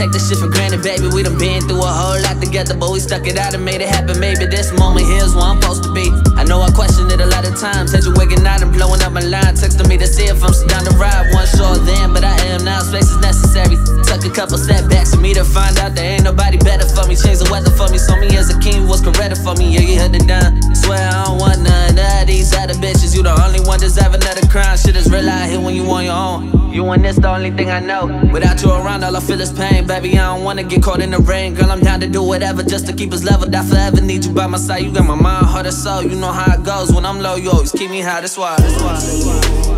take this shit for granted, baby. We done been through a whole lot together, but we stuck it out and made it happen. Maybe this moment here's where I'm supposed to be. I know I questioned it a lot of times. Had you waking out and blowing up my line, texting me to see if I'm still down to ride. One sure then, but I am now. Space is necessary. Took a couple setbacks for me to find out there ain't nobody better for me. Change the weather for me, so me as a king was correct for me. Yeah, you heard it done. Swear I don't want none of these other bitches. You the only one deserving of the crime. Shit is real out here when you on your own. You and this the only thing I know. Without you around, all I feel is pain. Baby, I don't wanna get caught in the rain. Girl, I'm down to do whatever just to keep us leveled. I forever need you by my side. You got my mind, heart, and soul. You know how it goes. When I'm low, you always keep me high. That's why. That's why. That's why.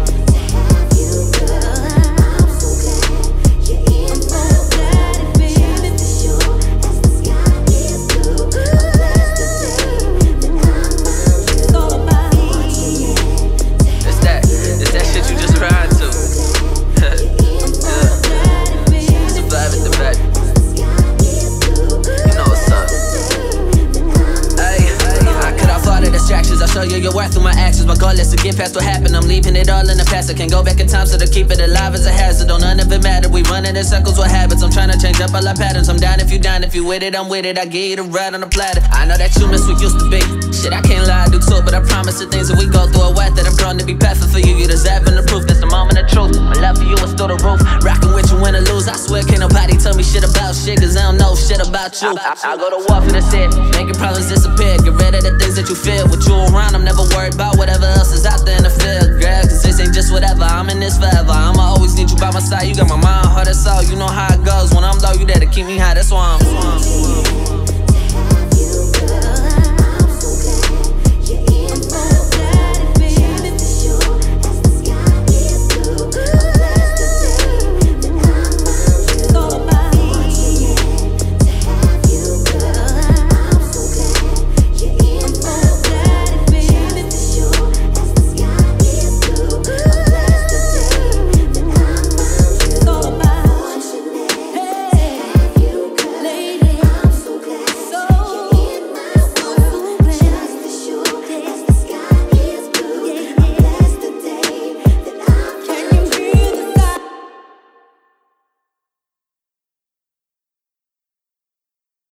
Your worth through my actions, my goal is to get past what happened. I'm leaving it all in the past. I can't go back in time, so to keep it alive is a hazard. Don't none of it matter. We running in circles with habits. I'm trying to change up all our patterns. I'm down if you down. If you with it, I'm with it. I give you the ride on the platter. I know that you miss what used to be. Shit, I can't lie, I do too. But I promise the things that we go through are worth it. I'm grown to be perfect for you. You deserving the proof. That's the moment of truth. My love for you is through the roof. Rocking with you when I lose. I swear, can't nobody tell me shit about shit, cause I don't know shit about you. I go to war for this shit. Making problems disappear. Get rid of the things that you feel. With you around, I'm never worried about whatever else is out there in the field, girl. Cause this ain't just whatever, I'm in this forever. I'ma always need you by my side. You got my mind, heart, and soul. You know how it goes. When I'm low, you there to keep me high, that's why I'm